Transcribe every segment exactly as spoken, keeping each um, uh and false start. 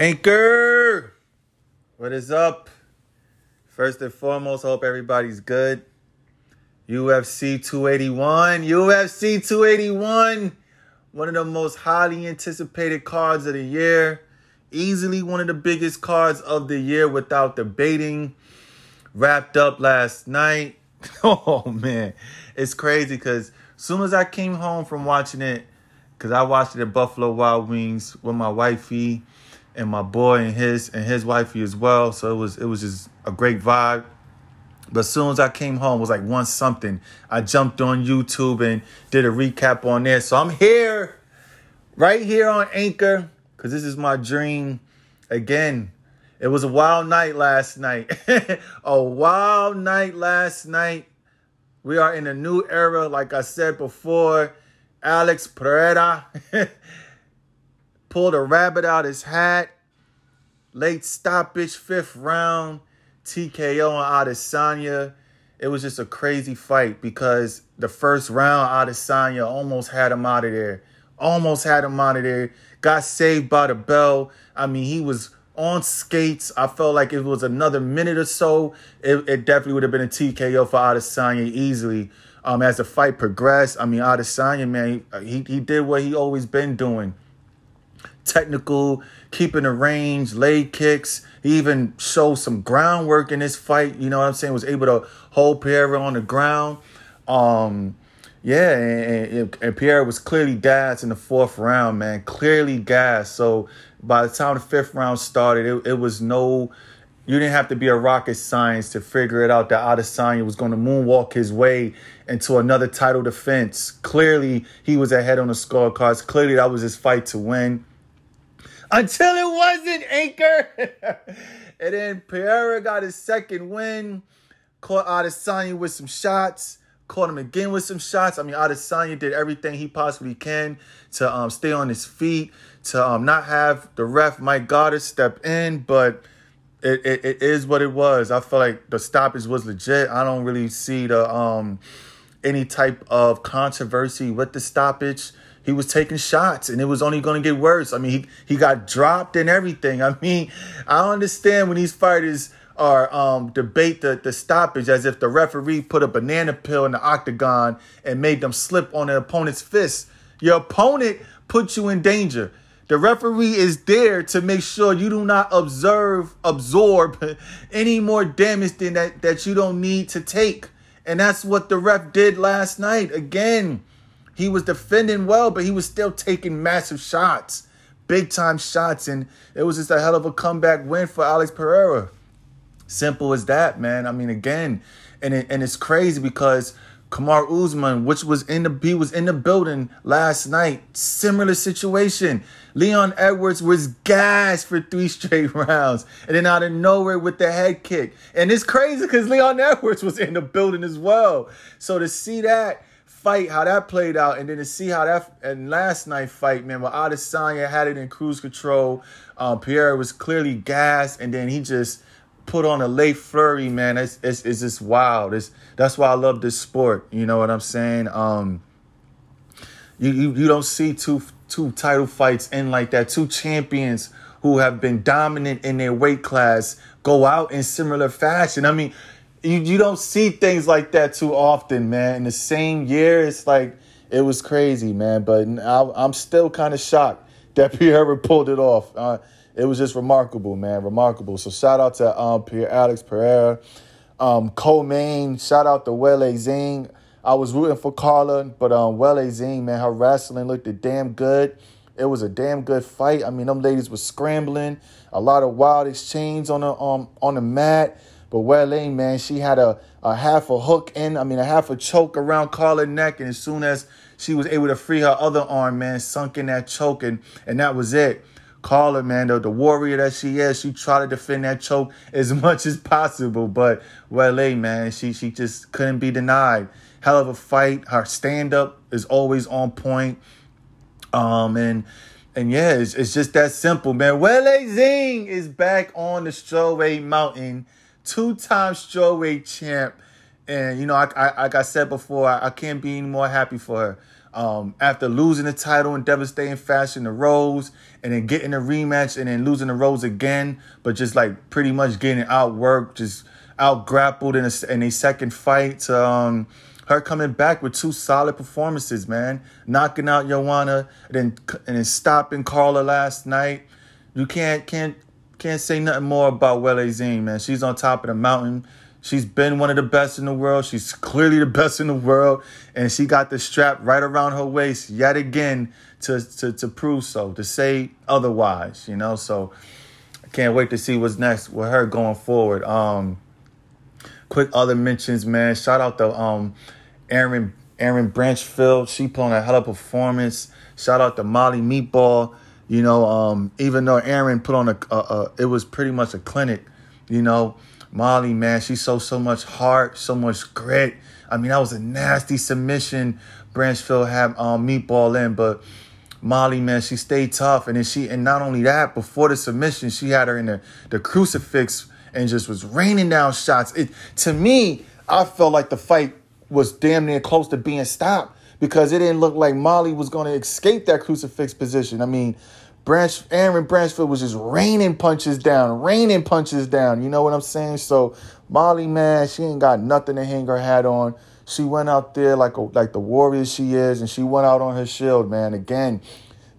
Anchor! What is up? First and foremost, hope everybody's good. U F C two eighty-one. U F C two eighty-one. One of the most highly anticipated cards of the year. Easily one of the biggest cards of the year without debating. Wrapped up last night. Oh, man. It's crazy because as soon as I came home from watching it, because I watched it at Buffalo Wild Wings with my wifey and my boy and his and his wifey as well. So it was it was just a great vibe. But as soon as I came home, it was like one something. I jumped on YouTube and did a recap on there. So I'm here, right here on Anchor, because this is my dream. Again, it was a wild night last night. A wild night last night. We are in a new era, like I said before. Alex Pereira pulled a rabbit out his hat. Late stoppage, fifth round. T K O on Adesanya. It was just a crazy fight because the first round, Adesanya almost had him out of there. Almost had him out of there. Got saved by the bell. I mean, he was on skates. I felt like if it was another minute or so, it, it definitely would have been a T K O for Adesanya easily. Um, as the fight progressed, I mean, Adesanya, man, he, he did what he always been doing. Technical, keeping the range, leg kicks. He even showed some groundwork in this fight. You know what I'm saying? Was able to hold Pereira on the ground. Um, yeah, and, and, and Pereira was clearly gassed in the fourth round, man. Clearly gassed. So by the time the fifth round started, it, it was no... You didn't have to be a rocket science to figure it out that Adesanya was going to moonwalk his way into another title defense. Clearly, he was ahead on the scorecards. Clearly, that was his fight to win. Until it wasn't, Anchor. And then Pereira got his second win. Caught Adesanya with some shots. Caught him again with some shots. I mean, Adesanya did everything he possibly can to um, stay on his feet, to um, not have the ref, Mike Goddard, step in. But it, it it is what it was. I feel like the stoppage was legit. I don't really see the um any type of controversy with the stoppage. He was taking shots, and it was only going to get worse. I mean, he, he got dropped and everything. I mean, I understand when these fighters are um, debate the, the stoppage as if the referee put a banana peel in the octagon and made them slip on their opponent's fist. Your opponent put you in danger. The referee is there to make sure you do not observe, absorb any more damage than that, that you don't need to take. And that's what the ref did last night. Again, he was defending well, but he was still taking massive shots, big-time shots, and it was just a hell of a comeback win for Alex Pereira. Simple as that, man. I mean, again, and it, and it's crazy because Kamar Usman, which was in the he was in the building last night, similar situation. Leon Edwards was gassed for three straight rounds, and then out of nowhere with the head kick. And it's crazy because Leon Edwards was in the building as well. So to see that fight, how that played out, and then to see how that and last night fight, man, where Adesanya had it in cruise control, um, Pereira was clearly gassed, and then he just put on a late flurry, man. It's it's, it's just wild. It's that's why I love this sport. You know what I'm saying? Um, you you you don't see two two title fights end like that. Two champions who have been dominant in their weight class go out in similar fashion. I mean, You you don't see things like that too often, man. In the same year, it's like, it was crazy, man. But I, I'm still kind of shocked that Pereira pulled it off. Uh, it was just remarkable, man, remarkable. So shout out to um, Pierre Alex Pereira. Um, Co-main, shout out to Weili Zhang. I was rooting for Carla, but um, Weili Zhang, man, her wrestling looked damn good. It was a damn good fight. I mean, them ladies were scrambling. A lot of wild exchanges on the, um, on the mat. But Weili, man, she had a, a half a hook in, I mean, a half a choke around Carla's neck. And as soon as she was able to free her other arm, man, sunk in that choke. And, and that was it. Carla, man, the, the warrior that she is, she tried to defend that choke as much as possible. But Weili, man, she, she just couldn't be denied. Hell of a fight. Her stand-up is always on point. Um, and... And yeah, it's, it's just that simple, man. Weili Zhang is back on the strawweight mountain. Two-time strawweight champ. And, you know, I, I, like I said before, I, I can't be any more happy for her. Um, after losing the title in devastating fashion to Rose and then getting a rematch and then losing to Rose again, but just like pretty much getting outworked, just outgrappled in a, in a second fight. Um, her coming back with two solid performances, man. Knocking out Joanna and then, and then stopping Carla last night. You can't can't can't say nothing more about Weili Zhang, man. She's on top of the mountain. She's been one of the best in the world. She's clearly the best in the world. And she got the strap right around her waist yet again to, to, to prove so, to say otherwise, you know. So I can't wait to see what's next with her going forward. Um, quick other mentions, man. Shout out to um, Erin, Erin Blanchfield. She put on a hell of a performance. Shout out to Molly Meatball. You know, um, even though Erin put on a, a, a, it was pretty much a clinic, you know. Molly, man, she showed so much heart, so much grit. I mean, that was a nasty submission Blanchfield had um, Meatball in, but Molly, man, she stayed tough. And then she, and not only that, before the submission, she had her in the, the crucifix and just was raining down shots. It, to me, I felt like the fight was damn near close to being stopped because it didn't look like Molly was going to escape that crucifix position. I mean, Branch, Erin Blanchfield was just raining punches down, raining punches down. You know what I'm saying? So Molly, man, she ain't got nothing to hang her hat on. She went out there like a, like the warrior she is, and she went out on her shield, man. Again,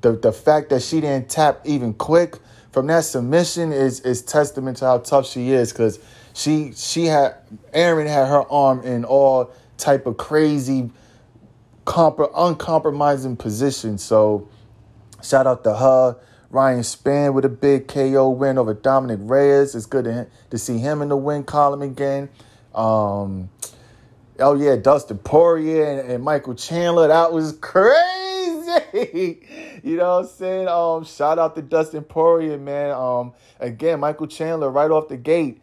the the fact that she didn't tap even quick from that submission is is testament to how tough she is, because she she had Erin had her arm in all type of crazy, compro- uncompromising position. So. Shout out to her. Ryan Span with a big K O win over Dominic Reyes. It's good to, to see him in the win column again. Um, oh, yeah, Dustin Poirier and, and Michael Chandler. That was crazy. You know what I'm saying? Um, shout out to Dustin Poirier, man. Um, again, Michael Chandler right off the gate.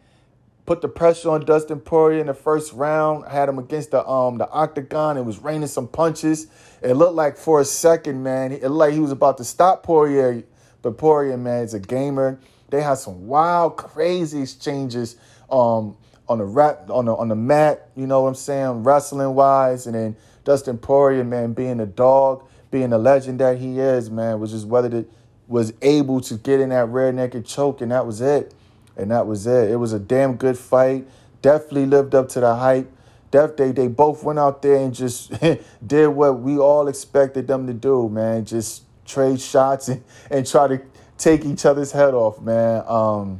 Put the pressure on Dustin Poirier in the first round. Had him against the um the octagon. It was raining some punches. It looked like for a second, man, it looked like he was about to stop Poirier. But Poirier, man, is a gamer. They had some wild, crazy exchanges um on the rap on the on the mat. You know what I'm saying, wrestling wise. And then Dustin Poirier, man, being a dog, being the legend that he is, man, was just whether it was able to get in that rear naked choke, and that was it. And that was it. It was a damn good fight. Definitely lived up to the hype. Def- they, they both went out there and just did what we all expected them to do, man. Just trade shots and, and try to take each other's head off, man. Um,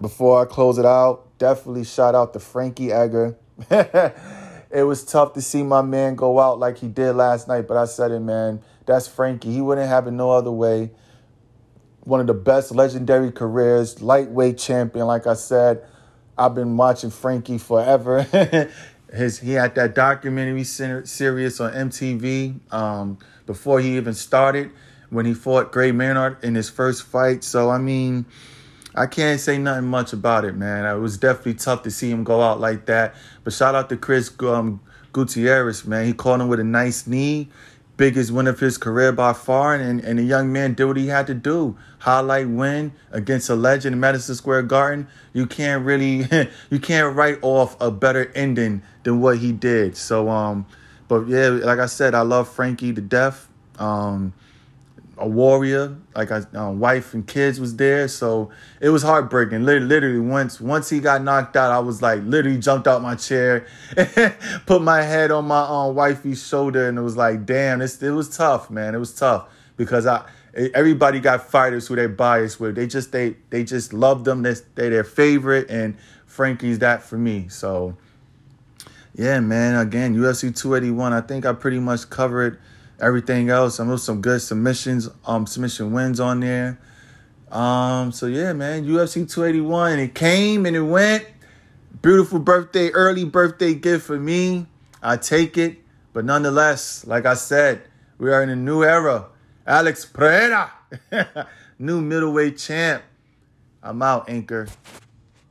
before I close it out, definitely shout out to Frankie Edgar. It was tough to see my man go out like he did last night, but I said it, man. That's Frankie. He wouldn't have it no other way. One of the best legendary careers, lightweight champion. Like I said, I've been watching Frankie forever. His he had that documentary series on M T V um, before he even started, when he fought Gray Maynard in his first fight. So, I mean, I can't say nothing much about it, man. It was definitely tough to see him go out like that. But shout out to Chris um, Gutierrez, man. He caught him with a nice knee. Biggest win of his career by far, and, and the young man did what he had to do. Highlight win against a legend in Madison Square Garden. You can't really, you can't write off a better ending than what he did. So, um, but yeah, like I said, I love Frankie to death. Um, a warrior, like I, um, wife and kids was there. So it was heartbreaking. Literally, once once he got knocked out, I was like, literally jumped out my chair, put my head on my um, wifey's shoulder, and it was like, damn, it's, it was tough, man. It was tough because I everybody got fighters who they biased with. They just they they just love them. They they their favorite, and Frankie's that for me. So yeah, man. Again, U F C two eighty-one. I think I pretty much covered everything else. I know some good submissions, um, submission wins on there. Um, so yeah, man, U F C two eighty-one, and it came and it went. Beautiful birthday, early birthday gift for me. I take it, but nonetheless, like I said, we are in a new era. Alex Pereira, new middleweight champ. I'm out, Anchor.